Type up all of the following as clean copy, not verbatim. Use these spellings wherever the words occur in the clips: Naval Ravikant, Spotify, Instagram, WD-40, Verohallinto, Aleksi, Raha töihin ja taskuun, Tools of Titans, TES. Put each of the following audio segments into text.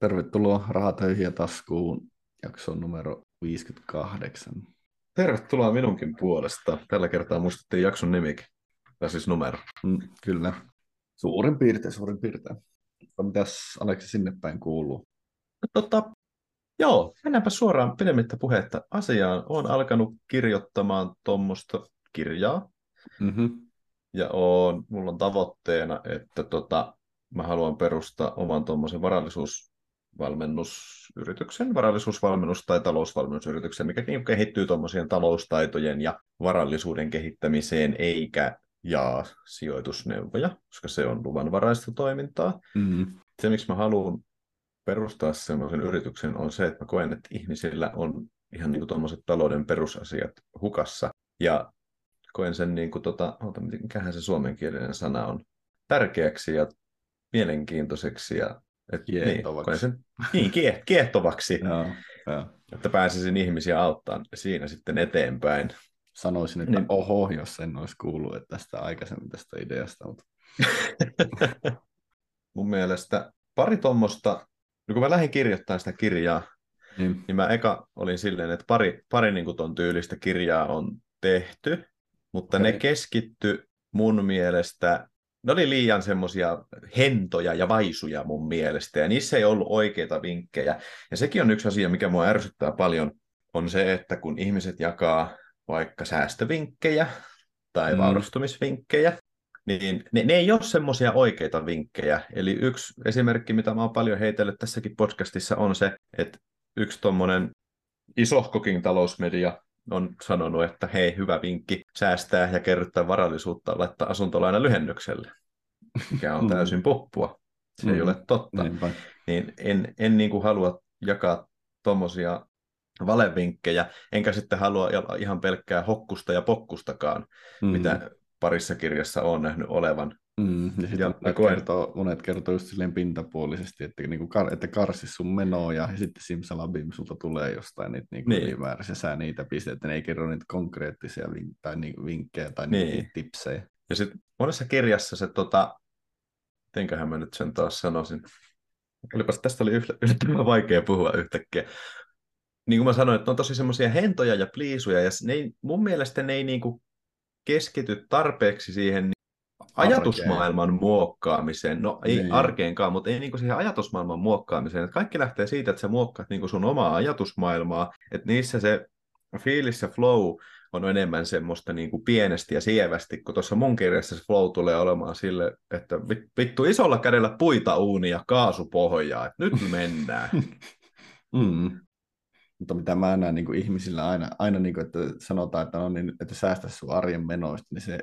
Tervetuloa Raha töihin ja taskuun, jakson numero 58. Tervetuloa minunkin puolesta. Tällä kertaa muistettiin jakson nimikin. Tai siis numero. Kyllä. Suurin piirtein. Mutta mitäs Aleksi sinne päin kuuluu? Joo, mennäänpä suoraan pidemmittä puhetta asiaan. Olen alkanut kirjoittamaan tuommoista kirjaa. Mm-hmm. Ja mulla on tavoitteena, että mä haluan perustaa oman tuommoisen varallisuusvalmennus- tai talousvalmennusyrityksen, mikä kehittyy tuommoisien taloustaitojen ja varallisuuden kehittämiseen, eikä jaa sijoitusneuvoja, koska se on luvanvaraista toimintaa. Mm-hmm. Se, miksi mä haluan perustaa semmoisen yrityksen, on se, että mä koen, että ihmisillä on ihan niin kuin tuommoiset talouden perusasiat hukassa. Ja koen sen niin kuin, mikähän se suomenkielinen sana on, tärkeäksi ja mielenkiintoiseksi ja kiehtovaksi. Kiehtovaksi. No. Että pääsisin ihmisiä auttamaan siinä sitten eteenpäin. Sanoisin, että oho, jos en olisi kuullut tästä aikaisemmin tästä ideasta. Mutta mun mielestä pari tuommoista, no kun mä lähdin kirjoittamaan sitä kirjaa, niin mä eka olin silleen, että pari niin kuin ton tyylistä kirjaa on tehty, mutta ne keskitty mun mielestä. Ne oli liian semmoisia hentoja ja vaisuja mun mielestä, ja niissä ei ollut oikeita vinkkejä. Ja sekin on yksi asia, mikä mua ärsyttää paljon, on se, että kun ihmiset jakaa vaikka säästövinkkejä tai vaurastumisvinkkejä, niin ne ei ole semmoisia oikeita vinkkejä. Eli yksi esimerkki, mitä mä oon paljon heitellyt tässäkin podcastissa, on se, että yksi tommonen isohkokin talousmedia on sanonut, että hei, hyvä vinkki säästää ja kerryttää varallisuutta, laittaa asuntolaina lyhennykselle, mikä on täysin poppua. Se ei ole totta. Niin en niin kuin halua jakaa tuommoisia valevinkkejä, enkä sitten halua ihan pelkkää hokkusta ja pokkustakaan, mitä parissa kirjassa olen nähnyt olevan. Monet kertoo just silleen pintapuolisesti, että, niinku että karsi sun menoa ja sitten simsalabim sulta tulee jostain niitä ylimääräisiä, sä niitä pistät, että ne ei kerro niitä konkreettisia vinkkejä tai niitä tipsejä. Ja sitten monessa kirjassa se mitenköhän mä nyt sen taas sanoisin, olipas tästä oli yllättävän vaikea puhua yhtäkkiä. Niin kuin mä sanoin, että ne on tosi semmoisia hentoja ja pliisuja ja mun mielestä ne ei niinku keskity tarpeeksi siihen ajatusmaailman muokkaamiseen, arkeenkaan, mutta ei niinku siihen ajatusmaailman muokkaamiseen. Et kaikki lähtee siitä, että sä muokkaat niinku sun omaa ajatusmaailmaa, että niissä se fiilis ja flow on enemmän semmoista niinku pienesti ja sievästi, kun tuossa mun kirjassa se flow tulee olemaan sille, että vittu isolla kädellä puita uuni ja kaasupohjaa, että nyt mennään. Mutta mitä mä näen niinku ihmisillä aina niinku, että sanotaan, että, että säästä sun arjen menoista, niin se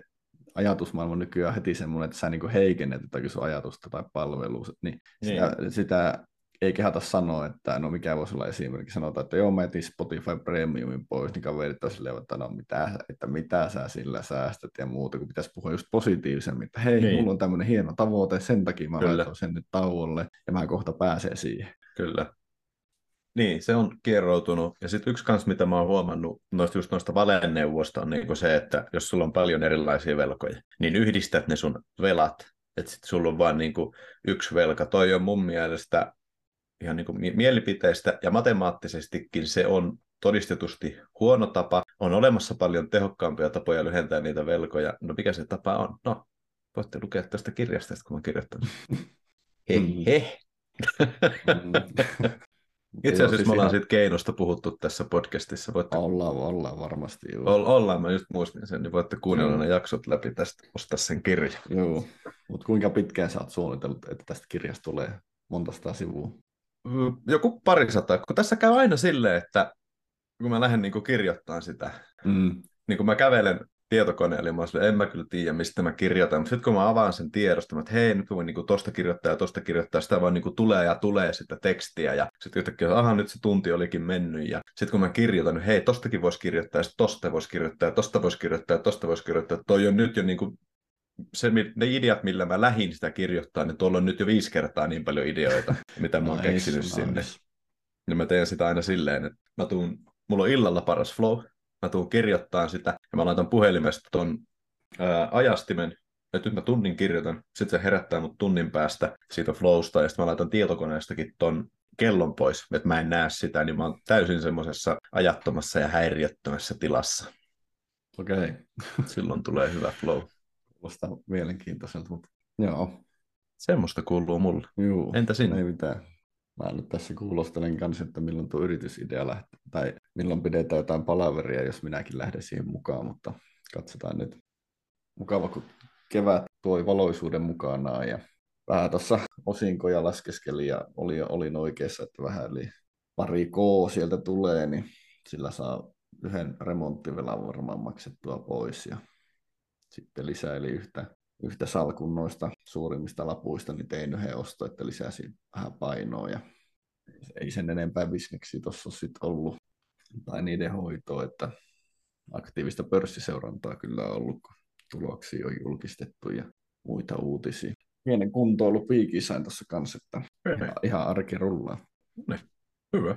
ajatusmaailma nykyään heti semmoinen, että sä niinku heikennät jotakin sun ajatusta tai palvelua, niin. Sitä ei kehata sanoa, että no mikä voisi olla esimerkiksi, sanotaan, että joo mä etin Spotify Premiumin pois, niin kaverit on silleen, että no mitä sä sillä säästät ja muuta, kun pitäisi puhua just positiivisemmin, että hei, mulla on tämmöinen hieno tavoite, sen takia mä laitan sen nyt tauolle ja mä kohta pääsen siihen. Kyllä. Niin, se on kierroutunut. Ja sitten yksi kans, mitä mä oon huomannut noista valenneuvosta, on niinku se, että jos sulla on paljon erilaisia velkoja, niin yhdistät ne sun velat, että sitten sulla on vaan niinku yksi velka. Toi on mun mielestä ihan niinku mielipiteistä ja matemaattisestikin se on todistetusti huono tapa. On olemassa paljon tehokkaampia tapoja lyhentää niitä velkoja. No mikä se tapa on? No, voitte lukea tästä kirjasta, kun mä kirjoitan. Hehe. Itse asiassa me ollaan siitä keinosta puhuttu tässä podcastissa. Voitte ollaan varmasti. Ollaan, mä just muistin sen, niin voitte kuunnella ne jaksot läpi tästä, ostaa sen kirja. Joo, mutta kuinka pitkään sä oot suunnitellut, että tästä kirjasta tulee monta sataa sivua? Joku 200, kun tässä käy aina silleen, että kun mä lähden niin kirjoittamaan sitä, niin kun mä kävelen tietokoneelle, mä olin, en mä kyllä tiedä, mistä mä kirjoitan, mutta sitten kun mä avaan sen tiedosta, että hei, nyt voi niinku tosta kirjoittaa, sitä vaan niinku tulee sitä tekstiä, ja sitten yhtäkkiä, aha, nyt se tunti olikin mennyt, ja sitten kun mä kirjoitan, hei, tostakin voisi kirjoittaa, ja tosta voisi kirjoittaa, toi on nyt jo niinku, ne ideat, millä mä lähdin sitä kirjoittaa, niin tuolla on nyt jo 5 kertaa niin paljon ideoita, mitä mä oon keksinyt sinne. Ja mä teen sitä aina silleen, että mulla on illalla paras flow, mä tuun kirjoittamaan sitä, ja mä laitan puhelimesta ton ajastimen, että nyt mä tunnin kirjoitan, sit se herättää mut tunnin päästä siitä flowsta, ja sit mä laitan tietokoneestakin ton kellon pois, että mä en näe sitä, niin mä oon täysin semmoisessa ajattomassa ja häiriöttömässä tilassa. Okei. Silloin tulee hyvä flow. Kuulostaa mielenkiintoiselta, mutta joo. Semmoista kuuluu mulle. Juu, entä sinne? Ei mitään. Mä nyt tässä kuulostelen kanssa, että milloin tuo yritysidea lähtee, tai milloin pidetään jotain palaveria, jos minäkin lähden siihen mukaan, mutta katsotaan nyt. Mukava, kun kevät toi valoisuuden mukanaan, ja vähän tuossa osinkoja laskeskelin, ja olin oikeassa, että vähän eli pari koo sieltä tulee, niin sillä saa yhden remonttivelan varmaan maksettua pois, ja sitten lisäili yhtä salkun noista suurimmista lapuista, niin tein yhden osto, että lisäsin vähän painoa. Ja ei sen enempää bisneksiä tuossa sitten ollut, tai niiden hoitoa, että aktiivista pörssiseurantaa kyllä on ollut, kun tuloksia on julkistettu ja muita uutisia. Pienen kuntoilupiikin sain tuossa kanssa, että ihan arki rullaa. Ne. Hyvä.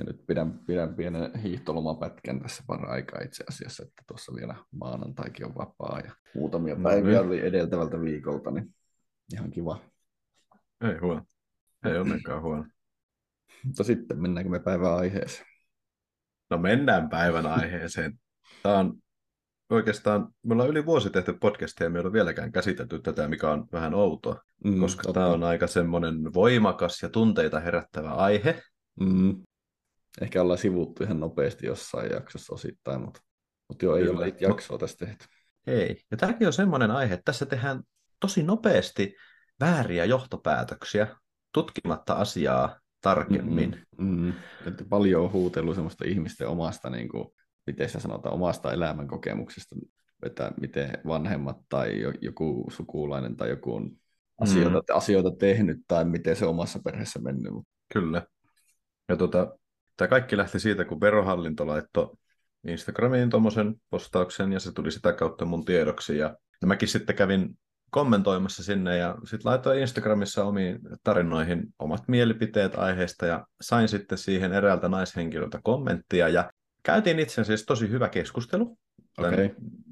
Ja nyt pidän pienen hiihtolomapätkän tässä paraikaa itse asiassa, että tuossa vielä maanantaikin on vapaa ja muutamia päiviä oli edeltävältä viikolta, niin ihan kiva. Ei huono. Ei onnekaan huono. Mutta sitten mennäänkö me päivän aiheeseen? No mennään päivän aiheeseen. Tämä on oikeastaan, me ollaan yli vuosi tehty podcastia ja me ei ole vieläkään käsitelty tätä, mikä on vähän outoa, koska tämä on aika semmoinen voimakas ja tunteita herättävä aihe. Mm. Ehkä ollaan sivuttu ihan nopeasti jossain jaksossa osittain, mutta joo, ei ole itse jaksoa tästä tehty. Ei, ja tämäkin on semmoinen aihe, että tässä tehdään tosi nopeasti vääriä johtopäätöksiä, tutkimatta asiaa tarkemmin. Että paljon on huutellut semmoista ihmisten omasta, niin kuin, miten se sanotaan, omasta elämänkokemuksesta, että miten vanhemmat tai joku sukulainen tai joku on asioita tehnyt tai miten se omassa perheessä mennyt. Kyllä, ja tämä kaikki lähti siitä, kun Verohallinto laittoi Instagramiin tuommoisen postauksen, ja se tuli sitä kautta mun tiedoksi. Ja mäkin sitten kävin kommentoimassa sinne, ja sitten laitoin Instagramissa omiin tarinoihin omat mielipiteet aiheesta, ja sain sitten siihen eräältä naishenkilöltä kommenttia, ja käytiin itse siis tosi hyvä keskustelu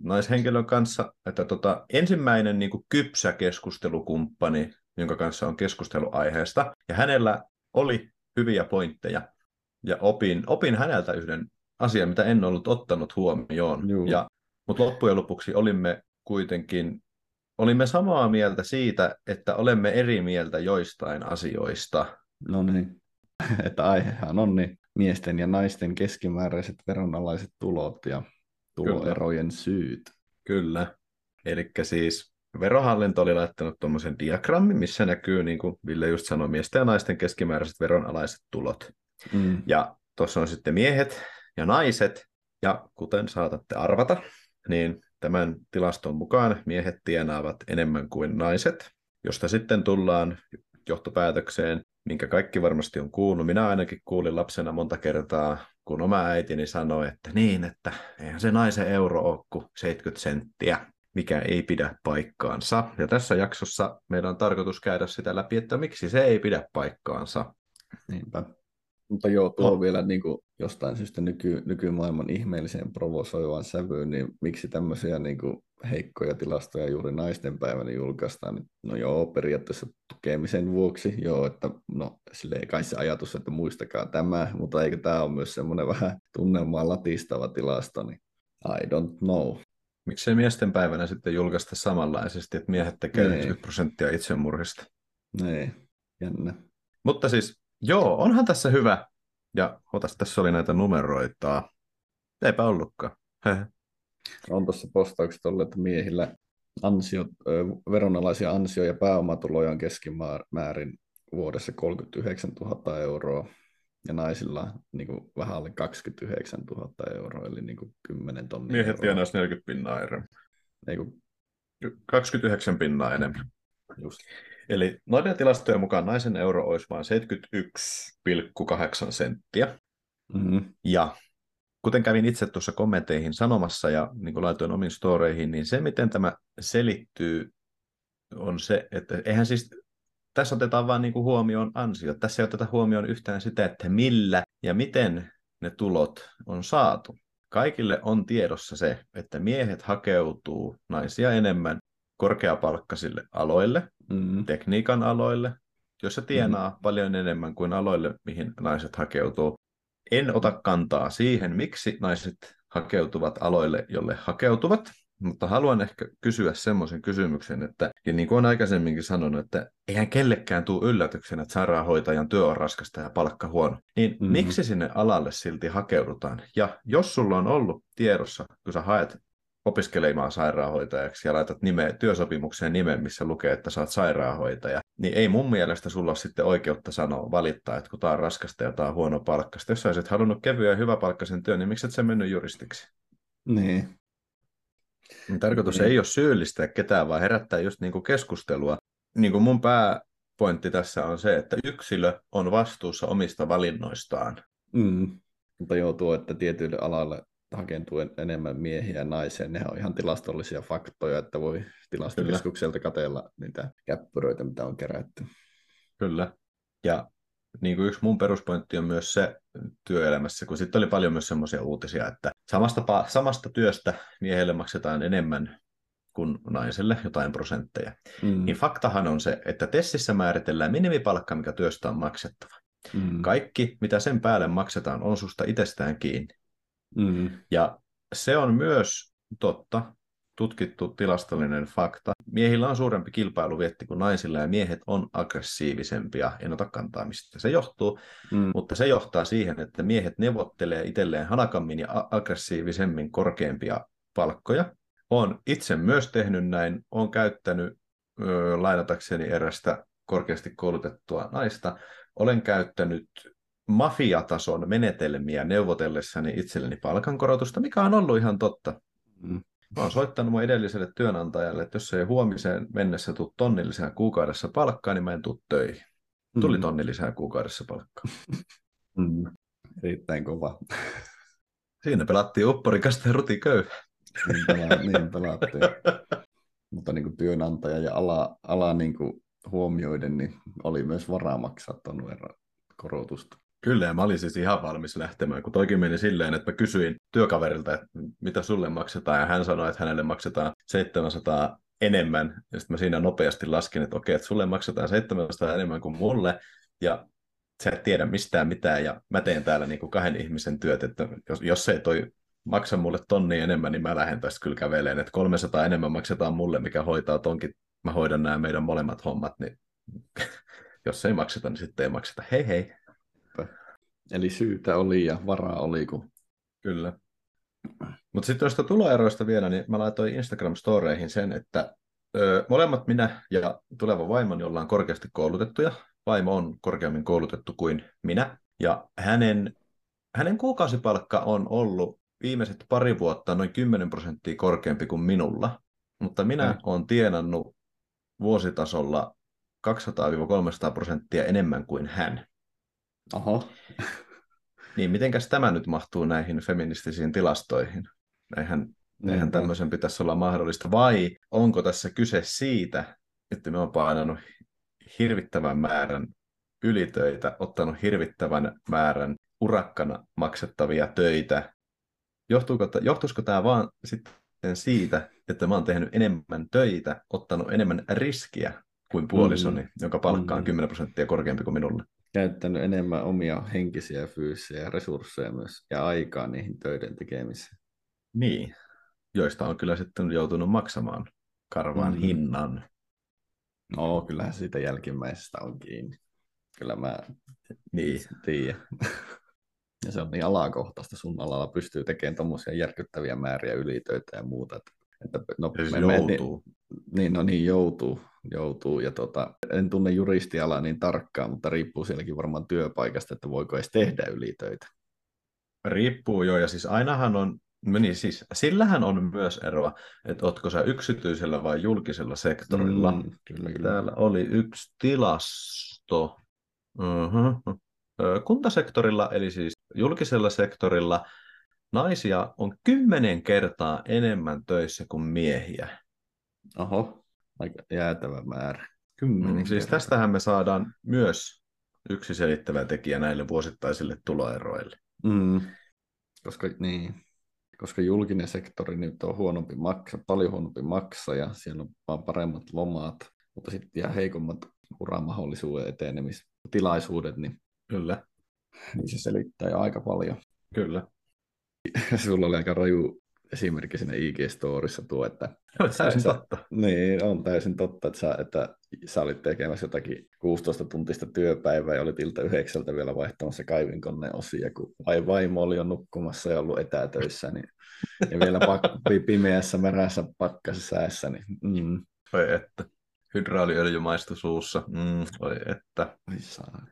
naishenkilön kanssa, että ensimmäinen niin kuin kypsä keskustelukumppani, jonka kanssa on keskustellut aiheesta, ja hänellä oli hyviä pointteja. Ja opin häneltä yhden asian, mitä en ollut ottanut huomioon. Mutta loppujen lopuksi olimme samaa mieltä siitä, että olemme eri mieltä joistain asioista. No niin, että aihehan on niin miesten ja naisten keskimääräiset veronalaiset tulot ja tuloerojen syyt. Kyllä, eli siis Verohallinto oli laittanut tuommoisen diagrammin, missä näkyy, niin kuin Ville just sanoi, miesten ja naisten keskimääräiset veronalaiset tulot. Ja tuossa on sitten miehet ja naiset, ja kuten saatatte arvata, niin tämän tilaston mukaan miehet tienaavat enemmän kuin naiset, josta sitten tullaan johtopäätökseen, minkä kaikki varmasti on kuullut. Minä ainakin kuulin lapsena monta kertaa, kun oma äitini sanoi, että eihän se naisen euro ole kuin 70 senttiä, mikä ei pidä paikkaansa. Ja tässä jaksossa meidän on tarkoitus käydä sitä läpi, että miksi se ei pidä paikkaansa. Niinpä. Mutta joo, tuo vielä niin kuin jostain syystä nykymaailman ihmeelliseen provosoivaan sävyyn, niin miksi tämmöisiä niin kuin heikkoja tilastoja juuri naisten päivänä julkaistaan? No joo, periaatteessa tukemisen vuoksi, että no sille ei kai se ajatus, että muistakaa tämä, mutta eikö tämä ole myös semmoinen vähän tunnelmaa latistava tilasto, niin I don't know. Miksei miesten päivänä sitten julkaista samanlaisesti, että miehet tekee 90% itsemurhista? Niin, jännä. Mutta siis joo, onhan tässä hyvä. Ja otas, tässä oli näitä numeroita. Eipä ollutkaan. On tuossa postaukset ollut, että miehillä veronalaisia ansio- ja pääomatuloja on keskimäärin vuodessa 39 000 euroa. Ja naisilla niin kuin, vähän alle 29 000 euroa, eli niin kuin 10 tonnia. Miehet tienaisi 40 pinnaa enemmän. 29 pinnaa enemmän. Just. Eli noiden tilastojen mukaan naisen euro olisi vain 71,8 senttiä. Mm-hmm. Ja kuten kävin itse tuossa kommentteihin sanomassa ja niin kuin laitoin omiin storeihin, niin se, miten tämä selittyy, on se, että eihän siis tässä otetaan vaan niin kuin huomioon ansiot. Tässä ei oteta huomioon yhtään sitä, että millä ja miten ne tulot on saatu. Kaikille on tiedossa se, että miehet hakeutuu naisia enemmän korkeapalkkaisille aloille, tekniikan aloille, jos se tienaa paljon enemmän kuin aloille, mihin naiset hakeutuu. En ota kantaa siihen, miksi naiset hakeutuvat aloille, jolle hakeutuvat, mutta haluan ehkä kysyä semmoisen kysymyksen, että, ja niin kuin olen aikaisemminkin sanonut, että eihän kellekään tule yllätyksenä, että sairaanhoitajan työ on raskasta ja palkka huono. Niin miksi sinne alalle silti hakeudutaan? Ja jos sulla on ollut tiedossa, kun sä haet opiskelemaan sairaanhoitajaksi ja laitat työsopimukseen nimen, missä lukee, että sä oot sairaanhoitaja, niin ei mun mielestä sulla ole sitten oikeutta sanoa, valittaa, että kun tää on raskasta ja tää on huono palkkasta. Jos sä olisit halunnut kevyen ja hyväpalkkaisen työn, niin miksi et sä mennyt juristiksi? Niin. Tarkoitus ei ole syyllistää ketään, vaan herättää just niin kuin keskustelua. Niin kuin mun pääpointti tässä on se, että yksilö on vastuussa omista valinnoistaan. Mutta joutuu, että tietyille alalle hakentuu enemmän miehiä ja naisia. Nehän on ihan tilastollisia faktoja, että voi tilastokeskukselta katsella niitä käppyröitä, mitä on kerätty. Kyllä. Ja niin kuin yksi mun peruspointti on myös se työelämässä, kun sitten oli paljon myös semmoisia uutisia, että samasta työstä miehelle maksetaan enemmän kuin naiselle jotain prosentteja. Niin faktahan on se, että TESissä määritellään minimipalkka, mikä työstä on maksettava. Kaikki, mitä sen päälle maksetaan, on susta itsestään kiinni. Ja se on myös totta, tutkittu tilastollinen fakta. Miehillä on suurempi kilpailuvietti kuin naisilla, ja miehet on aggressiivisempia. En ota kantaa, mistä se johtuu, mutta se johtaa siihen, että miehet neuvottelee itselleen hanakammin ja aggressiivisemmin korkeampia palkkoja. Olen itse myös tehnyt näin. Olen käyttänyt, lainatakseni erästä korkeasti koulutettua naista, olen käyttänyt mafiatason menetelmiä neuvotellessani itselleni palkankorotusta, mikä on ollut ihan totta. Mä oon soittanut mun edelliselle työnantajalle, että jos ei huomiseen mennessä tule tonnillisää kuukaudessa palkkaa, niin mä en tule töihin. Tuli tonnillisää kuukaudessa palkkaa. Erittäin kova. Siinä pelattiin upporikasta ja rutiköyhää. Niin pelattiin. Mutta niin kuin työnantaja ja ala niin kuin huomioiden, niin oli myös varaa maksaa ton verran korotusta. Kyllä, ja mä olin siis ihan valmis lähtemään, kun toikin meni silleen, että mä kysyin työkaverilta, että mitä sulle maksetaan, ja hän sanoi, että hänelle maksetaan 700 enemmän, ja sitten mä siinä nopeasti laskin, että okei, että sulle maksetaan 700 enemmän kuin mulle, ja sä et tiedä mistään mitään, ja mä teen täällä niin kuin 2 ihmisen työt, että jos ei toi maksa mulle tonnia enemmän, niin mä lähden tästä kyllä käveleen, että 300 enemmän maksetaan mulle, mikä hoitaa tonkin, mä hoidan nämä meidän molemmat hommat, niin jos ei makseta, niin sitten ei makseta, hei hei. Eli syytä oli ja varaa oli. Kyllä. Mutta sitten tuosta tuloeroista vielä, niin mä laitoin Instagram-storeihin sen, että molemmat minä ja tuleva vaimoni ollaan korkeasti koulutettuja. Vaimo on korkeammin koulutettu kuin minä. Ja hänen kuukausipalkka on ollut viimeiset pari vuotta noin 10% korkeampi kuin minulla. Mutta minä olen tienannut vuositasolla 200-300% enemmän kuin hän. Oho. Niin, mitenkäs tämä nyt mahtuu näihin feministisiin tilastoihin? Eihän tämmöisen pitäisi olla mahdollista. Vai onko tässä kyse siitä, että me on painanut hirvittävän määrän ylitöitä, ottanut hirvittävän määrän urakkana maksettavia töitä? Johtuisiko tämä vaan sitten siitä, että mä oon tehnyt enemmän töitä, ottanut enemmän riskiä kuin puolisoni, jonka palkka on 10% korkeampi kuin minulle? Käyttänyt enemmän omia henkisiä ja fyysisiä resursseja myös ja aikaa niihin töiden tekemiseen. Niin, joista on kyllä sitten joutunut maksamaan karvaan hinnan. No, kyllähän siitä jälkimmäisestä on kiinni. Kyllä mä tiedän. Ja se on niin alakohtaista. Sun alalla pystyy tekemään tommosia järkyttäviä määriä ylitöitä ja muuta. Joutuu. Ja en tunne juristialaa niin tarkkaan, mutta riippuu sielläkin varmaan työpaikasta, että voiko edes tehdä ylitöitä. Riippuu jo, ja siis ainahan on, sillähän on myös eroa, että ootko sä yksityisellä vai julkisella sektorilla. Kyllä. Täällä oli yksi tilasto. Kuntasektorilla, eli siis julkisella sektorilla, naisia on 10 kertaa enemmän töissä kuin miehiä. Oho. Aika jäätävä määrä. 10 siis tästähän me saadaan myös yksi selittävä tekijä näille vuosittaisille tuloeroille. Koska julkinen sektori nyt on paljon huonompi maksaja, siellä on vaan paremmat lomat, mutta sitten ihan heikommat uramahdollisuudet, etenemistilaisuudet, niin kyllä. Niin se selittää jo aika paljon. Kyllä. Sulla oli aika raju esimerkki siinä IG-storissa tuo, että... On täysin totta, että sä olit tekemässä jotakin 16-tuntista työpäivää ja olit ilta 9 vielä vaihtamassa kaivinkoneen osia, kun vaimo oli jo nukkumassa ja ollut etätöissä, niin, ja vielä pimeässä märässä pakkasessa säässä, niin... Mm. Oi että, hydraaliöljy maistui suussa, oi että. Oi saata.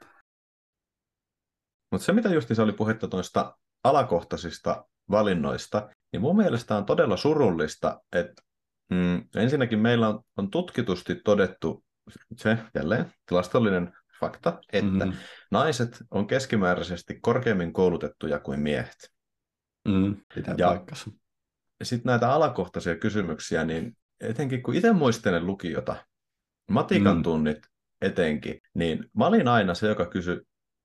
Mutta se, mitä justiinsa oli puhetta noista alakohtaisista valinnoista, niin mun mielestä on todella surullista, että ensinnäkin meillä on tutkitusti todettu se, jälleen tilastollinen fakta, että naiset on keskimääräisesti korkeammin koulutettuja kuin miehet. Pitää paikkansa. Sitten näitä alakohtaisia kysymyksiä, niin etenkin kun itse muistelen lukiota, matikan tunnit etenkin, niin mä olin aina se, joka kysyi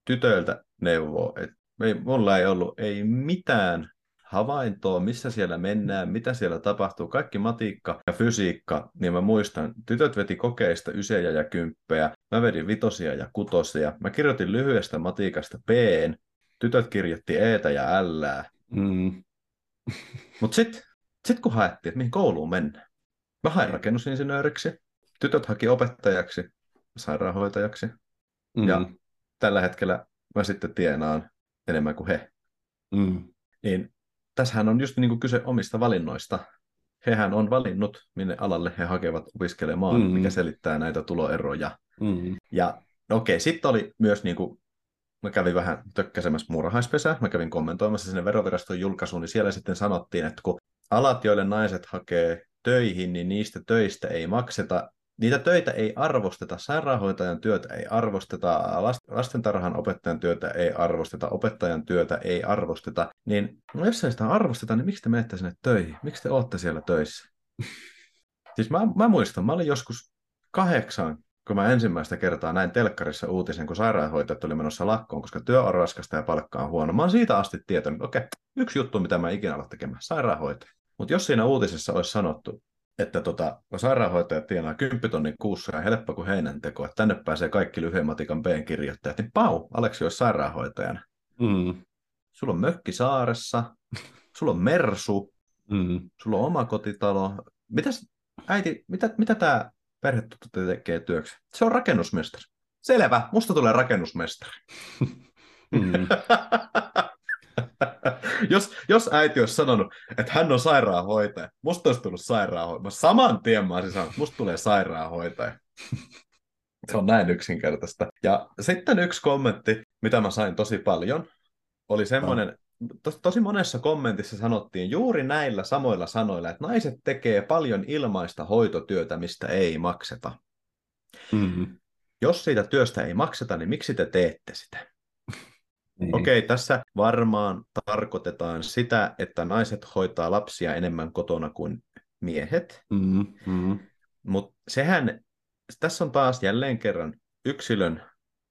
tytöiltä neuvoa, että mulla ei ollut mitään havaintoa, missä siellä mennään, mitä siellä tapahtuu, kaikki matikka ja fysiikka, niin mä muistan, tytöt veti kokeista 9 ja 10, mä vedin 5 ja 6, mä kirjoitin lyhyestä matikasta P:n, tytöt kirjoitti E:tä ja L:ää. Mutta sitten kun haettiin, että mihin kouluun mennään, mä hain rakennusinsinööriksi, tytöt haki opettajaksi, sairaanhoitajaksi, ja tällä hetkellä mä sitten tienaan enemmän kuin he. Niin tässähän on just niin kuin kyse omista valinnoista. Hehän on valinnut, minne alalle he hakevat opiskelemaan, mikä selittää näitä tuloeroja. Ja okei, sitten oli myös, niin kuin, mä kävin vähän tökkäsemässä muurahaispesää, mä kävin kommentoimassa sinne veroviraston julkaisuun, niin siellä sitten sanottiin, että kun alat, joille naiset hakee töihin, niin niistä töistä ei makseta. Niitä töitä ei arvosteta, sairaanhoitajan työtä ei arvosteta, lastentarhan opettajan työtä ei arvosteta, opettajan työtä ei arvosteta. Niin, no jos ei sitä arvosteta, niin miksi te menette sinne töihin? Miksi te ootte siellä töissä? Siis mä muistan, mä olin joskus 8, kun mä ensimmäistä kertaa näin telkkarissa uutisen, kun sairaanhoitajat oli menossa lakkoon, koska työ on raskasta ja palkka on huono. Mä oon siitä asti tietoinen, että okei, yksi juttu, mitä mä ikinä aloin tekemään, sairaanhoitaja. Mutta jos siinä uutisessa olisi sanottu, että kun sairaanhoitajat tienaa 10 000 kuussa ja helppo kuin heinänteko, että tänne pääsee kaikki lyhyen matikan B:n kirjoittajat, niin pau, Aleksi olisi sairaanhoitajana. Sulla on mökki saaressa, sulla on mersu, sulla on oma kotitalo. Mitäs, äiti, mitä tämä perhetuttu tekee työksi? Se on rakennusmestari. Selvä, musta tulee rakennusmestari. Jos äiti olisi sanonut, että hän on sairaanhoitaja, musta olisi tullut sairaanhoitaja. Saman tien mä olisin sanonut, musta tulee sairaanhoitaja. Se on näin yksinkertaista. Ja sitten yksi kommentti, mitä mä sain tosi paljon, oli semmoinen, tosi monessa kommentissa sanottiin juuri näillä samoilla sanoilla, että naiset tekee paljon ilmaista hoitotyötä, mistä ei makseta. Jos siitä työstä ei makseta, niin miksi te teette sitä? Niin. Okei, tässä varmaan tarkoitetaan sitä, että naiset hoitaa lapsia enemmän kotona kuin miehet, mutta sehän, tässä on taas jälleen kerran yksilön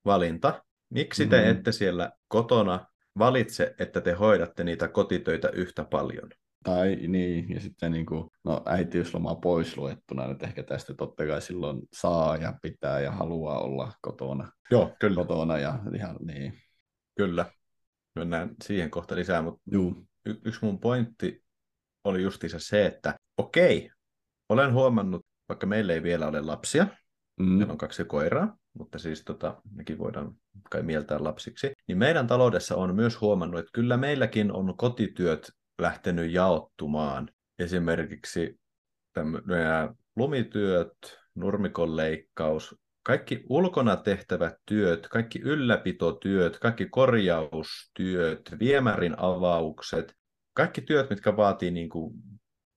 valinta. Miksi te ette siellä kotona valitse, että te hoidatte niitä kotitöitä yhtä paljon? Tai niin, ja sitten niin kuin, no, äitiysloma pois luettuna, että ehkä tästä totta kai silloin saa ja pitää ja haluaa olla kotona. Joo, kyllä. Kotona ja ihan niin. Kyllä, mennään siihen kohta lisää, mutta yksi mun pointti oli justiinsa se, että okei, olen huomannut, vaikka meillä ei vielä ole lapsia, meillä on 2 koiraa, mutta siis nekin voidaan kai mieltää lapsiksi, niin meidän taloudessa on myös huomannut, että kyllä meilläkin on kotityöt lähtenyt jaottumaan. Esimerkiksi lumityöt, nurmikonleikkaus, kaikki ulkona tehtävät työt, kaikki ylläpitotyöt, kaikki korjaustyöt, viemärin avaukset, kaikki työt, mitkä vaatii niin kuin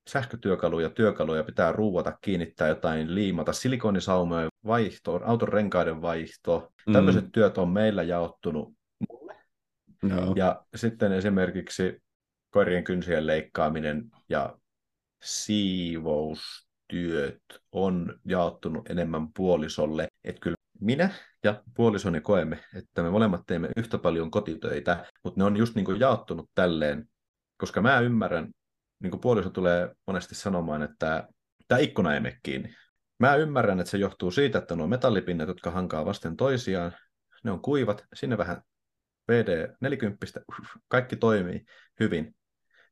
sähkötyökaluja, pitää ruuvata, kiinnittää jotain, liimata, silikonisaumojen vaihto, auton renkaiden vaihto. Tällaiset työt on meillä jaottunut mulle. Ja sitten esimerkiksi koirien kynsien leikkaaminen ja siivous. Työt on jaottunut enemmän puolisolle, että kyllä minä ja puolisoni koemme, että me molemmat teemme yhtä paljon kotitöitä, mutta ne on just niin kuin jaottunut tälleen, koska mä ymmärrän, niin kuin puoliso tulee monesti sanomaan, että tämä ikkuna ei mene kiinni. Mä ymmärrän, että se johtuu siitä, että nuo metallipinnat, jotka hankaa vasten toisiaan, ne on kuivat, sinne vähän WD-40, kaikki toimii hyvin.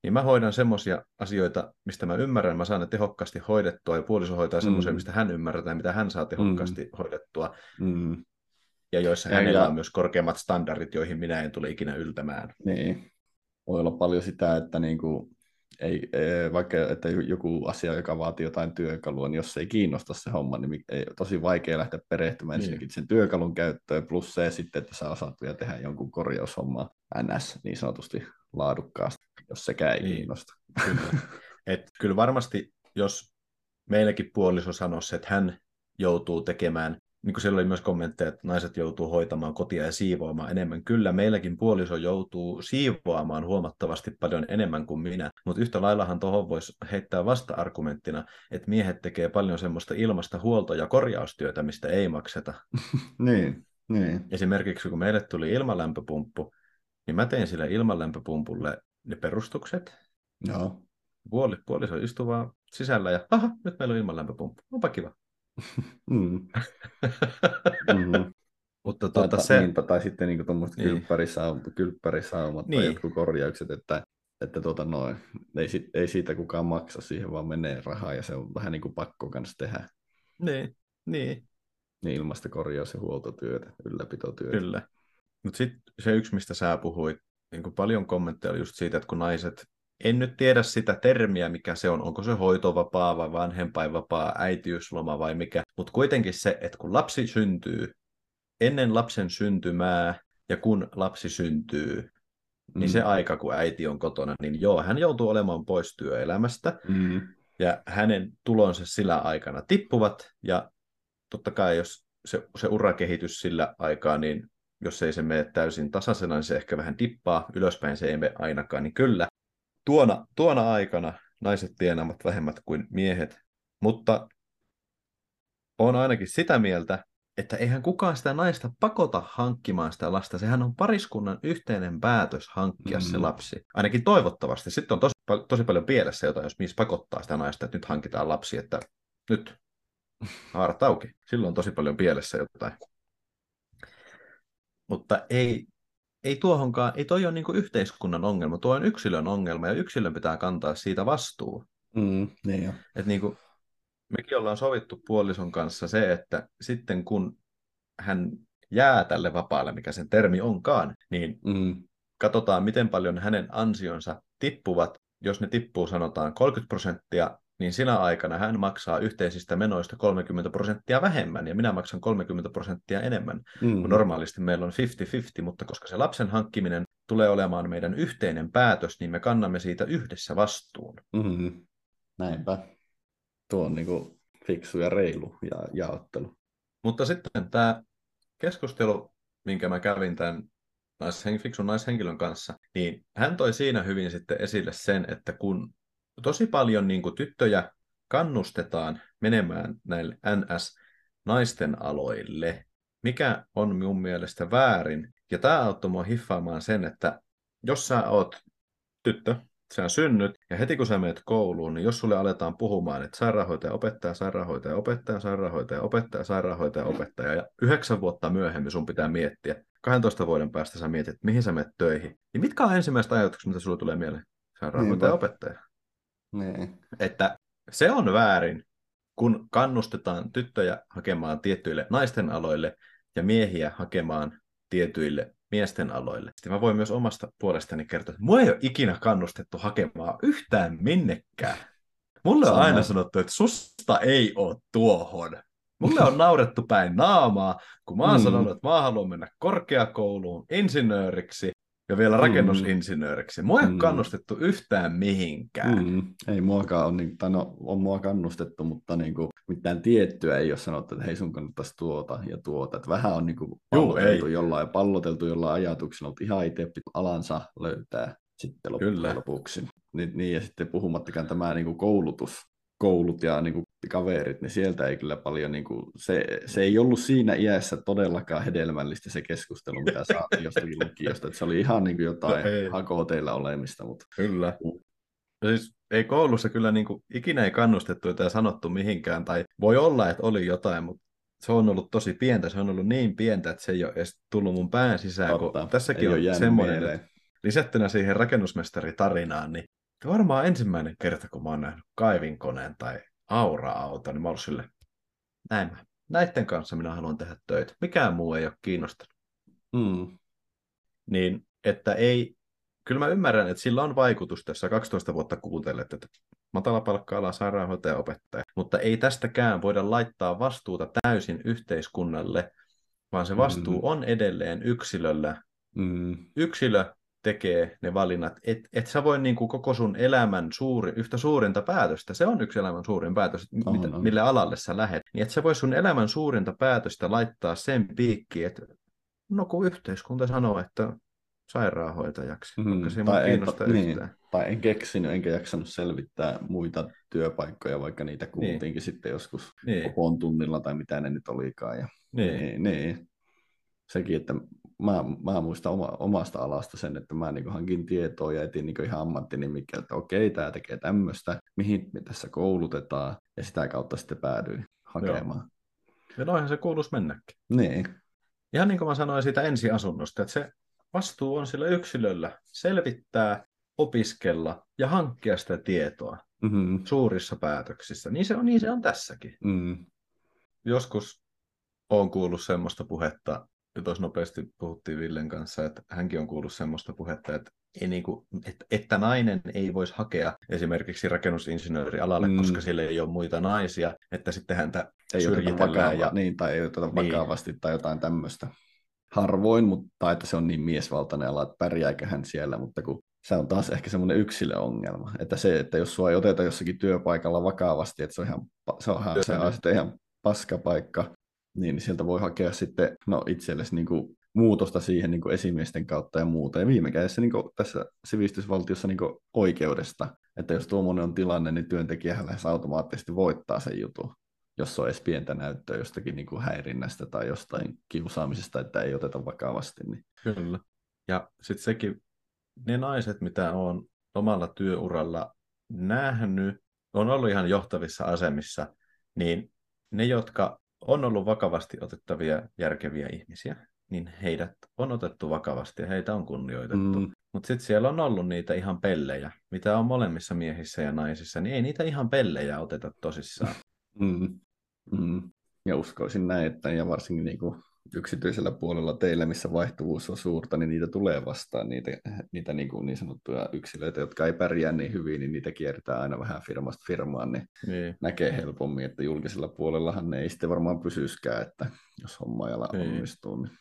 Niin mä hoidan semmoisia asioita, mistä mä ymmärrän, mä saan ne tehokkaasti hoidettua, ja puoliso hoitaa semmoisia, mistä hän ymmärtää, mitä hän saa tehokkaasti hoidettua. Mm. Ja joissa hänellä on myös korkeammat standardit, joihin minä en tule ikinä yltämään. Niin. Voi olla paljon sitä, että niinku, vaikka että joku asia, joka vaatii jotain työkalua, niin jos ei kiinnosta se homma, niin ei, tosi vaikea lähteä perehtymään ensinnäkin sen työkalun käyttöön, plus se sitten, että sä osaat vielä tehdä jonkun korjaushommaa NS niin sanotusti laadukkaasti, jos sekään ei kiinnosta. Kyllä. Kyllä varmasti, jos meilläkin puoliso sanoisi, että hän joutuu tekemään, niin kuin siellä oli myös kommentteja, että naiset joutuu hoitamaan kotia ja siivoamaan enemmän. Kyllä, meilläkin puoliso joutuu siivoamaan huomattavasti paljon enemmän kuin minä, mutta yhtä laillahan tuohon voisi heittää vasta-argumenttina, että miehet tekee paljon semmoista ilmasta huolto- ja korjaustyötä, mistä ei makseta. Niin. Esimerkiksi kun meille tuli ilmalämpöpumppu, niin mä tein sille ilmalämpöpumpulle ne perustukset. No. Puoliso istui vaan sisällä ja aha, nyt meillä on ilmalämpöpumppu. Onpa kiva. Mutta tai sitten niinku tuommoiset kylppärisaumat tai jotkut korjaukset, että ei siitä kukaan maksa, siihen vaan menee rahaa ja se on vähän niin kuin pakko kanssa tehdä. Niin ilmasta korjaus- ja huoltotyötä, ylläpitotyötä. Kyllä. Mutta sitten se yksi, mistä sä puhuit, niin paljon kommentteja oli just siitä, että kun naiset, en nyt tiedä sitä termiä, mikä se on, onko se hoitovapaa vai vanhempainvapaa, äitiysloma vai mikä, mutta kuitenkin se, että kun lapsi syntyy, ennen lapsen syntymää ja kun lapsi syntyy, niin se aika, kun äiti on kotona, niin joo, hän joutuu olemaan pois työelämästä ja hänen tulonsa sillä aikana tippuvat ja totta kai jos se urakehitys sillä aikaa, niin jos ei se mene täysin tasaisena, niin se ehkä vähän tippaa, ylöspäin se ei mene ainakaan, niin kyllä. Tuona aikana naiset tienaavat vähemmät kuin miehet, mutta on ainakin sitä mieltä, että eihän kukaan sitä naista pakota hankkimaan sitä lasta. Sehän on pariskunnan yhteinen päätös hankkia se lapsi. Ainakin toivottavasti. Sitten on tosi paljon pielessä jotain, jos mies pakottaa sitä naista, että nyt hankitaan lapsi, että nyt haarat auki. Silloin on tosi paljon pielessä jotain. Mutta ei toi ole niin kuin yhteiskunnan ongelma, tuo on yksilön ongelma ja yksilön pitää kantaa siitä vastuu. Niin kuin mekin ollaan sovittu puolison kanssa se, että sitten kun hän jää tälle vapaalle, mikä sen termi onkaan, niin katsotaan miten paljon hänen ansionsa tippuvat. Jos ne tippuu sanotaan 30%, niin sinä aikana hän maksaa yhteisistä menoista 30% vähemmän, ja minä maksan 30% enemmän. Normaalisti meillä on 50-50, mutta koska se lapsen hankkiminen tulee olemaan meidän yhteinen päätös, niin me kannamme siitä yhdessä vastuun. Näinpä. Tuo on niin kuin fiksu ja reilu jaottelu. Mutta sitten tämä keskustelu, minkä mä kävin tämän fiksun naishenkilön kanssa, niin hän toi siinä hyvin sitten esille sen, että kun tosi paljon niin kuin tyttöjä kannustetaan menemään näille NS-naisten aloille, mikä on mun mielestä väärin. Ja tämä auttoi mua hiffaamaan sen, että jos sä oot tyttö, sä synnyt, ja heti kun sä menet kouluun, niin jos sulle aletaan puhumaan, että sairaanhoitaja opettaa, ja 9 vuotta myöhemmin sun pitää miettiä, 12 vuoden päästä sä mietit, mihin sä menet töihin, niin mitkä on ensimmäiset ajatukset, mitä sulle tulee mieleen? Sairaanhoitaja opettaja. Niin. Että se on väärin, kun kannustetaan tyttöjä hakemaan tiettyille naisten aloille ja miehiä hakemaan tietyille miesten aloille. Sitten mä voin myös omasta puolestani kertoa, että mua ei ole ikinä kannustettu hakemaan yhtään minnekään. Mulle on aina sanottu, että susta ei ole tuohon. Mulle on naurettu päin naamaa, kun mä oon sanonut, että mä haluan mennä korkeakouluun insinööriksi. Ja vielä rakennusinsinööriksi. Mua ei ole kannustettu yhtään mihinkään. Ei muakaan ole, on mua kannustettu, mutta niin kuin, mitään tiettyä ei ole sanottu, että hei sun kannattaisi tuota ja tuota. Että vähän on niin kuin palloteltu jollain ajatuksena, mutta ihan itse alansa löytää sitten lopuksi. Niin, ja sitten puhumattakaan tämä niin kuin koulut ja niin kuin kaverit, niin sieltä ei kyllä paljon, niin kuin, se ei ollut siinä iässä todellakaan hedelmällistä se keskustelu, mitä saatiin jostakin lukiosta, että se oli ihan niin kuin jotain hakoteilla olemista, mutta kyllä. Siis ei koulussa kyllä niin kuin ikinä ei kannustettu tai sanottu mihinkään, tai voi olla, että oli jotain, mutta se on ollut tosi pientä, se on ollut niin pientä, että se ei ole edes tullut mun pään sisään, kun tässäkin on semmoinen, lisättynä siihen rakennusmestaritarinaan, niin varmaan ensimmäinen kerta, kun mä oon nähnyt kaivinkoneen tai aura-auto, niin mä oon silleen, näiden kanssa minä haluan tehdä töitä. Mikään muu ei ole kiinnostanut. Mm. Niin, että ei, kyllä mä ymmärrän, että sillä on vaikutusta, jos sä 12 vuotta kuuntelet, että matalapalkka-ala sairaanhoitaja opettaja, mutta ei tästäkään voida laittaa vastuuta täysin yhteiskunnalle, vaan se vastuu on edelleen yksilöllä. Mm. Yksilö tekee ne valinnat. Et sä voi niin kuin koko sun elämän yhtä suurinta päätöstä, se on yksi elämän suurin päätös, mille alalle sä lähet, niin et sä voi sun elämän suurinta päätöstä laittaa sen piikkiin, että no kun yhteiskunta sanoo, että sairaanhoitajaksi, vaikka se ei mun kiinnostaa yhtään. Tai en keksinyt, enkä jaksanut selvittää muita työpaikkoja, vaikka niitä kuultiinkin sitten joskus kokoon tunnilla tai mitä ne nyt olikaan. Ja sekin, että mä muistan omasta alasta sen, että mä niin hankin tietoa ja etin niin ihan ammattinimikkeeltä, että okei, tämä tekee tämmöistä, mihin me tässä koulutetaan, ja sitä kautta sitten päädyin hakemaan. Joo. Ja noihän se kuuluisi mennäkin. Niin. Ihan niin kuin mä sanoin siitä ensiasunnosta, että se vastuu on sillä yksilöllä selvittää, opiskella ja hankkia sitä tietoa suurissa päätöksissä. Niin se on tässäkin. Mm. Joskus olen kuullut semmoista puhetta, ja tuossa nopeasti puhuttiin Villen kanssa, että hänkin on kuullut semmoista puhetta, että, ei niinku, että nainen ei voisi hakea esimerkiksi rakennusinsinöörialalle, koska sillä ei ole muita naisia, että sitten häntä ei syrjitellään. Tai ei oteta vakavasti tai jotain tämmöistä. Harvoin, mutta että se on niin miesvaltainen ala, että pärjääkö hän siellä, mutta kun se on taas ehkä semmoinen yksilöongelma, että se, että jos sua ei oteta jossakin työpaikalla vakavasti, että se on ihan paskapaikka, niin sieltä voi hakea sitten itsellesi niin kuin muutosta siihen niin kuin esimiesten kautta ja muuta. Ja viime kädessä niin kuin tässä sivistysvaltiossa niin kuin oikeudesta, että jos tuommoinen on tilanne, niin työntekijähän lähes automaattisesti voittaa sen jutun, jos on edes pientä näyttöä jostakin niin kuin häirinnästä tai jostain kiusaamisesta, että ei oteta vakavasti. Niin. Kyllä. Ja sitten sekin, ne naiset, mitä olen omalla työuralla nähnyt, on ollut ihan johtavissa asemissa, niin ne, jotka on ollut vakavasti otettavia, järkeviä ihmisiä, niin heidät on otettu vakavasti ja heitä on kunnioitettu. Mm. Mutta sitten siellä on ollut niitä ihan pellejä, mitä on molemmissa miehissä ja naisissa, niin ei niitä ihan pellejä oteta tosissaan. Mm. Mm. Ja uskoisin näin, että ja varsinkin niinku yksityisellä puolella teillä, missä vaihtuvuus on suurta, niin niitä tulee vastaan, niitä niin sanottuja yksilöitä, jotka ei pärjää niin hyvin, niin niitä kiertää aina vähän firmasta firmaan, niin näkee helpommin, että julkisella puolellahan ne ei sitten varmaan pysyiskään, että jos homma ajalla onnistuu. Niin.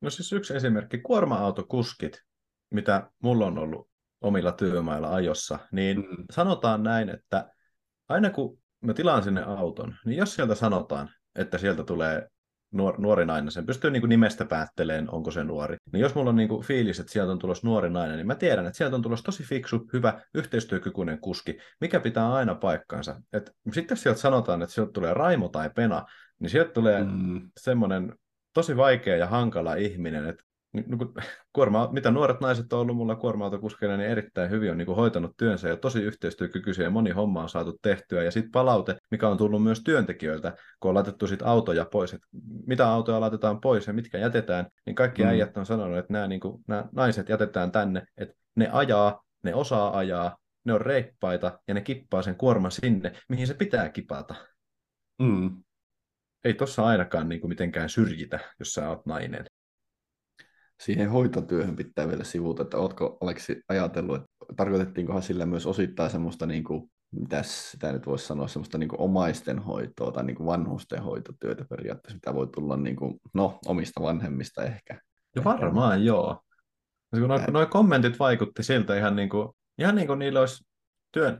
No siis yksi esimerkki, kuorma-autokuskit, mitä mulla on ollut omilla työmailla ajossa, niin sanotaan näin, että aina kun mä tilaan sinne auton, niin jos sieltä sanotaan, että sieltä tulee nuori nainen, sen pystyy niin kuin nimestä päättelemään, onko se nuori. Niin jos mulla on niin kuin fiilis, että sieltä on tulossa nuori nainen, niin mä tiedän, että sieltä on tulossa tosi fiksu, hyvä, yhteistyökykyinen kuski, mikä pitää aina paikkansa. Sitten jos sieltä sanotaan, että sieltä tulee Raimo tai Pena, niin sieltä tulee semmoinen tosi vaikea ja hankala ihminen, että mitä nuoret naiset on ollut mulla kuorma-autokuskeina, niin erittäin hyvin on niin kuin hoitanut työnsä ja tosi yhteistyökykyisiä ja moni homma on saatu tehtyä. Ja sitten palaute, mikä on tullut myös työntekijöiltä, kun on laitettu sit autoja pois, että mitä autoja laitetaan pois ja mitkä jätetään, niin kaikki äijät on sanonut, että nämä naiset jätetään tänne, että ne ajaa, ne osaa ajaa, ne on reippaita ja ne kippaa sen kuorman sinne, mihin se pitää kipata. Mm. Ei tossa ainakaan niin kuin mitenkään syrjitä, jos sä oot nainen. Siihen hoitotyöhön pitää vielä sivuta, että ootko Aleksi ajatellut, että tarkoitettiinkohan sillä myös osittain semmoista, niin kuin, mitäs sitä nyt voisi sanoa, semmoista niin kuin omaisten hoitoa tai niin kuin vanhusten hoitotyötä periaatteessa, mitä voi tulla niin kuin, omista vanhemmista ehkä. Ja varmaan joo. Nuo kommentit vaikutti siltä ihan niin kuin niillä olisi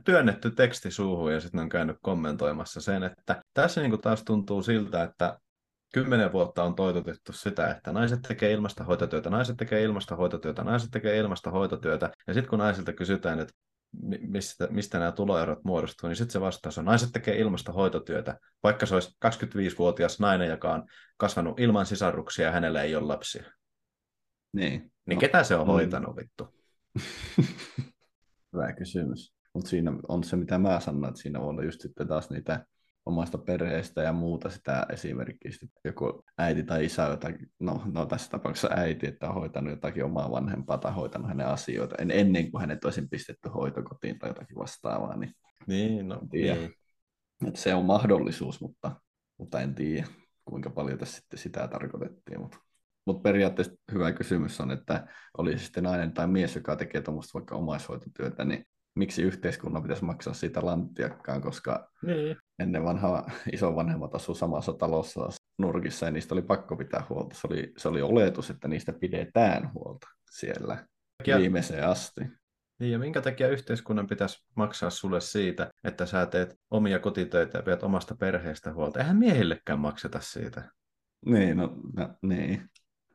työnnetty teksti suuhun ja sitten on käynyt kommentoimassa sen, että tässä niin kuin taas tuntuu siltä, että 10 vuotta on toitotettu sitä, että naiset tekee ilmasta hoitotyötä. Ja sitten kun naisilta kysytään, että mistä nämä tuloerot muodostuu, niin sitten se vastaus on, naiset tekee ilmasta hoitotyötä, vaikka se olisi 25-vuotias nainen, joka on kasvanut ilman sisaruksia ja hänellä ei ole lapsia. Niin ketä se on hoitanut vittu? Hyvä kysymys. Mutta siinä on se, mitä mä sanon, että siinä voi olla just sitten taas niitä omasta perheestä ja muuta sitä esimerkkiä. Joku äiti tai isä, jotakin, no tässä tapauksessa äiti, että on hoitanut jotakin omaa vanhempaa tai hoitanut hänen asioita ennen kuin hänet olisi pistetty hoitokotiin tai jotakin vastaavaa. Niin. Että se on mahdollisuus, mutta en tiedä, kuinka paljon tässä sitten sitä tarkoitettiin. Mutta periaatteessa hyvä kysymys on, että oli sitten nainen tai mies, joka tekee tuommoista vaikka omaishoitotyötä, niin miksi yhteiskunnan pitäisi maksaa siitä lanttiakkaan, koska ennen vanhaa isovanhemmat asuivat samassa talossa nurkissa ja niistä oli pakko pitää huolta. Se oli oletus, että niistä pidetään huolta siellä viimeiseen asti. Niin, ja minkä takia yhteiskunnan pitäisi maksaa sulle siitä, että sä teet omia kotitöitä ja pidät omasta perheestä huolta? Eihän miehillekään makseta siitä. Niin.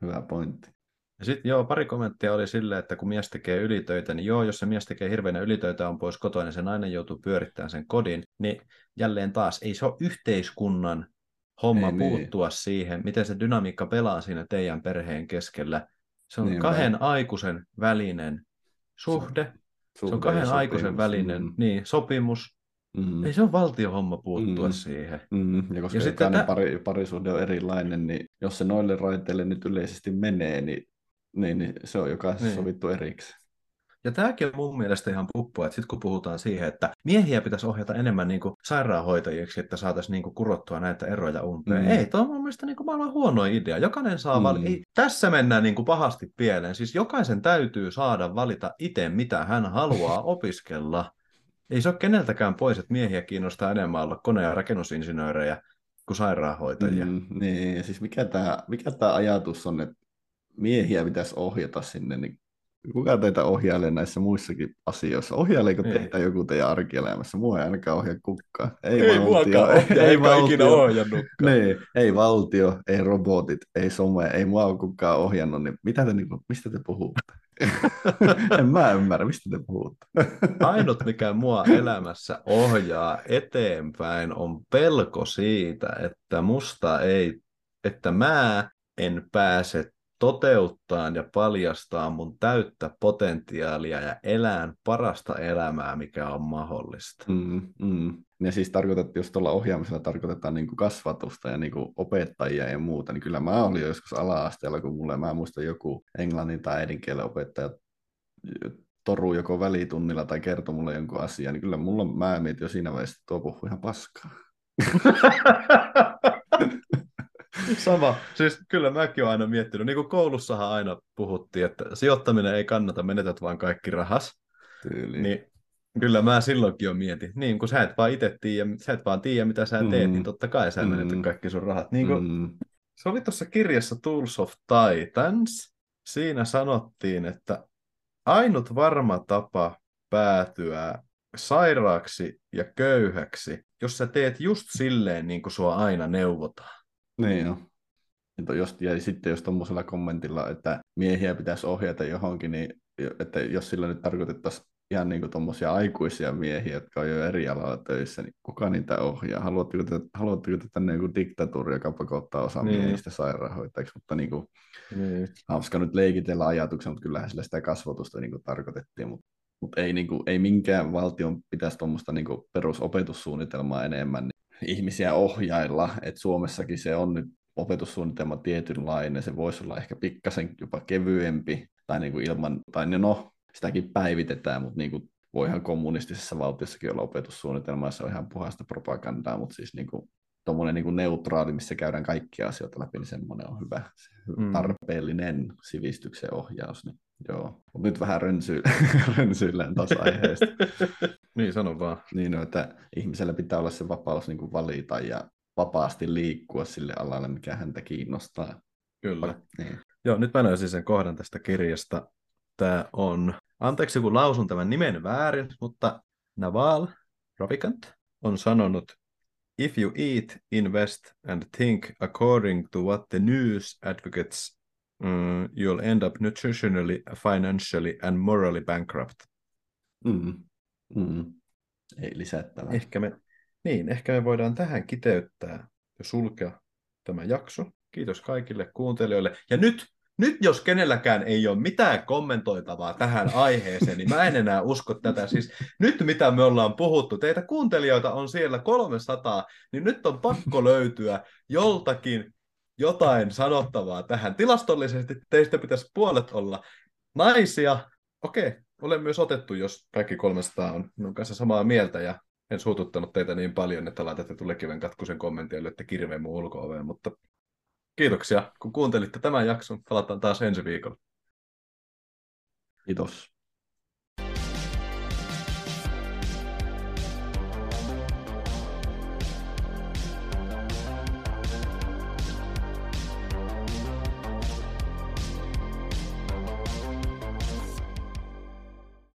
Hyvä pointti. Ja sitten pari kommenttia oli silleen, että kun mies tekee ylitöitä, niin jos se mies tekee hirveänä ylitöitä on pois kotoa, niin se nainen joutuu pyörittämään sen kodin, niin jälleen taas ei se ole yhteiskunnan homma puuttua siihen, miten se dynamiikka pelaa siinä teidän perheen keskellä. Se on kahden aikuisen välinen suhde, se on kahden aikuisen välinen sopimus. Ei se ole valtiohomma puuttua siihen. Ja koska jokainen parisuhde on erilainen, niin jos se noille raiteille nyt yleisesti menee, niin se on jokaisessa sovittu erikseen. Ja tämäkin on mun mielestä ihan puppua, että sitten kun puhutaan siihen, että miehiä pitäisi ohjata enemmän niin kuin sairaanhoitajiksi, että saataisiin niin kuin kurottua näitä eroja umpeen. Ei, tuo on mun mielestä niin kuin maailman huono idea. Jokainen saa valita. Tässä mennään niin kuin pahasti pieleen. Siis jokaisen täytyy saada valita itse, mitä hän haluaa opiskella. Ei se ole keneltäkään pois, että miehiä kiinnostaa enemmän olla kone- ja rakennusinsinöörejä kuin sairaanhoitajia. Niin, siis mikä tämä ajatus on, että miehiä pitäisi ohjata sinne, niin kuka teitä ohjailee näissä muissakin asioissa? Ohjaileeko teitä joku teidän arkielämässä? Mua ei ainakaan ohjaa kukaan. Ei valtio ikinä ohjannutkaan. Niin, ei valtio, ei robotit, ei some, ei mua ole kukaan ohjannut. Niin mistä te puhutte? En mä ymmärrä, mistä te puhutte. Ainut, mikä mua elämässä ohjaa eteenpäin, on pelko siitä, että mä en pääse toteuttaan ja paljastaa mun täyttä potentiaalia ja elään parasta elämää, mikä on mahdollista. Ja siis tarkoitat, jos tuolla ohjaamisella tarkoitetaan niin kuin kasvatusta ja niin kuin opettajia ja muuta, niin kyllä mä olin joskus ala-asteella, kun mä muistan joku englannin tai äidinkielen opettaja toruu joko välitunnilla tai kertoi mulle jonkun asian, niin kyllä mä mietin jo siinä vaiheessa, että tuo puhuu ihan paskaa. Sama. Siis kyllä mäkin olen aina miettinyt. Niin kuin koulussahan aina puhuttiin, että sijoittaminen ei kannata, menetät vaan kaikki rahas. Niin, kyllä mä silloinkin jo mietin. Niin kun sä et vaan itse tiedä, sä et vaan tiedä mitä sä teet, niin totta kai sä menetät kaikki sun rahat. Niin kun, se oli tuossa kirjassa Tools of Titans. Siinä sanottiin, että ainut varma tapa päätyä sairaaksi ja köyhäksi, jos sä teet just silleen, niin kuin sua aina neuvotaan. Niin jo. Ja sitten jos tuommoisella kommentilla, että miehiä pitäisi ohjata johonkin, niin että jos sillä nyt tarkoitettaisiin ihan niin kuin tuommoisia aikuisia miehiä, jotka on jo eri alalla töissä, niin kuka niitä ohjaa? Haluatteko tänne joku diktatuuri, joka pakottaa osa miehistä sairaanhoitajaksi? Mutta niin kuin, hauska nyt leikitellä ajatuksen, mutta kyllähän sillä sitä kasvatusta niin kuin tarkoitettiin. Mutta ei, niin kuin, ei minkään valtion pitäisi tuommoista niin kuin perusopetussuunnitelmaa enemmän, niin ihmisiä ohjailla, että Suomessakin se on nyt opetussuunnitelma tietynlainen, se voisi olla ehkä pikkasen jopa kevyempi, tai niin kuin ilman, tai sitäkin päivitetään, mutta niin kuin voihan kommunistisessa valtiossakin olla opetussuunnitelma, ja se on ihan puhasta propagandaa, mutta siis niin kuin tuommoinen niin kuin neutraali, missä käydään kaikkia asioita läpi, niin semmoinen on hyvä, tarpeellinen sivistyksen ohjaus, niin joo. Mutta nyt vähän rönsyillään taas aiheesta. Niin, sano vaan. Niin, että ihmisellä pitää olla se vapaus niin kuin valita ja vapaasti liikkua sille alalle, mikä häntä kiinnostaa. Kyllä. Niin. Joo, nyt mä löysin sen kohdan tästä kirjasta. Tämä on, anteeksi kun lausun tämän nimen väärin, mutta Naval Ravikant on sanonut, if you eat, invest and think according to what the news advocates, you'll end up nutritionally, financially and morally bankrupt. Ei lisättävää. Ehkä me voidaan tähän kiteyttää ja sulkea tämä jakso. Kiitos kaikille kuuntelijoille. Ja nyt Nyt jos kenelläkään ei ole mitään kommentoitavaa tähän aiheeseen, niin mä en enää usko tätä. Siis nyt mitä me ollaan puhuttu, teitä kuuntelijoita on siellä 300, niin nyt on pakko löytyä joltakin jotain sanottavaa tähän. Tilastollisesti teistä pitäisi puolet olla naisia. Okei, olen myös otettu, jos kaikki 300 on kanssa samaa mieltä ja en suututtanut teitä niin paljon, että laitatte tulekiven katkuisen kommentin ja lyötte kirveen mun ulko-oveen, mutta... Kiitoksia, kun kuuntelitte tämän jakson. Palataan taas ensi viikolla. Kiitos.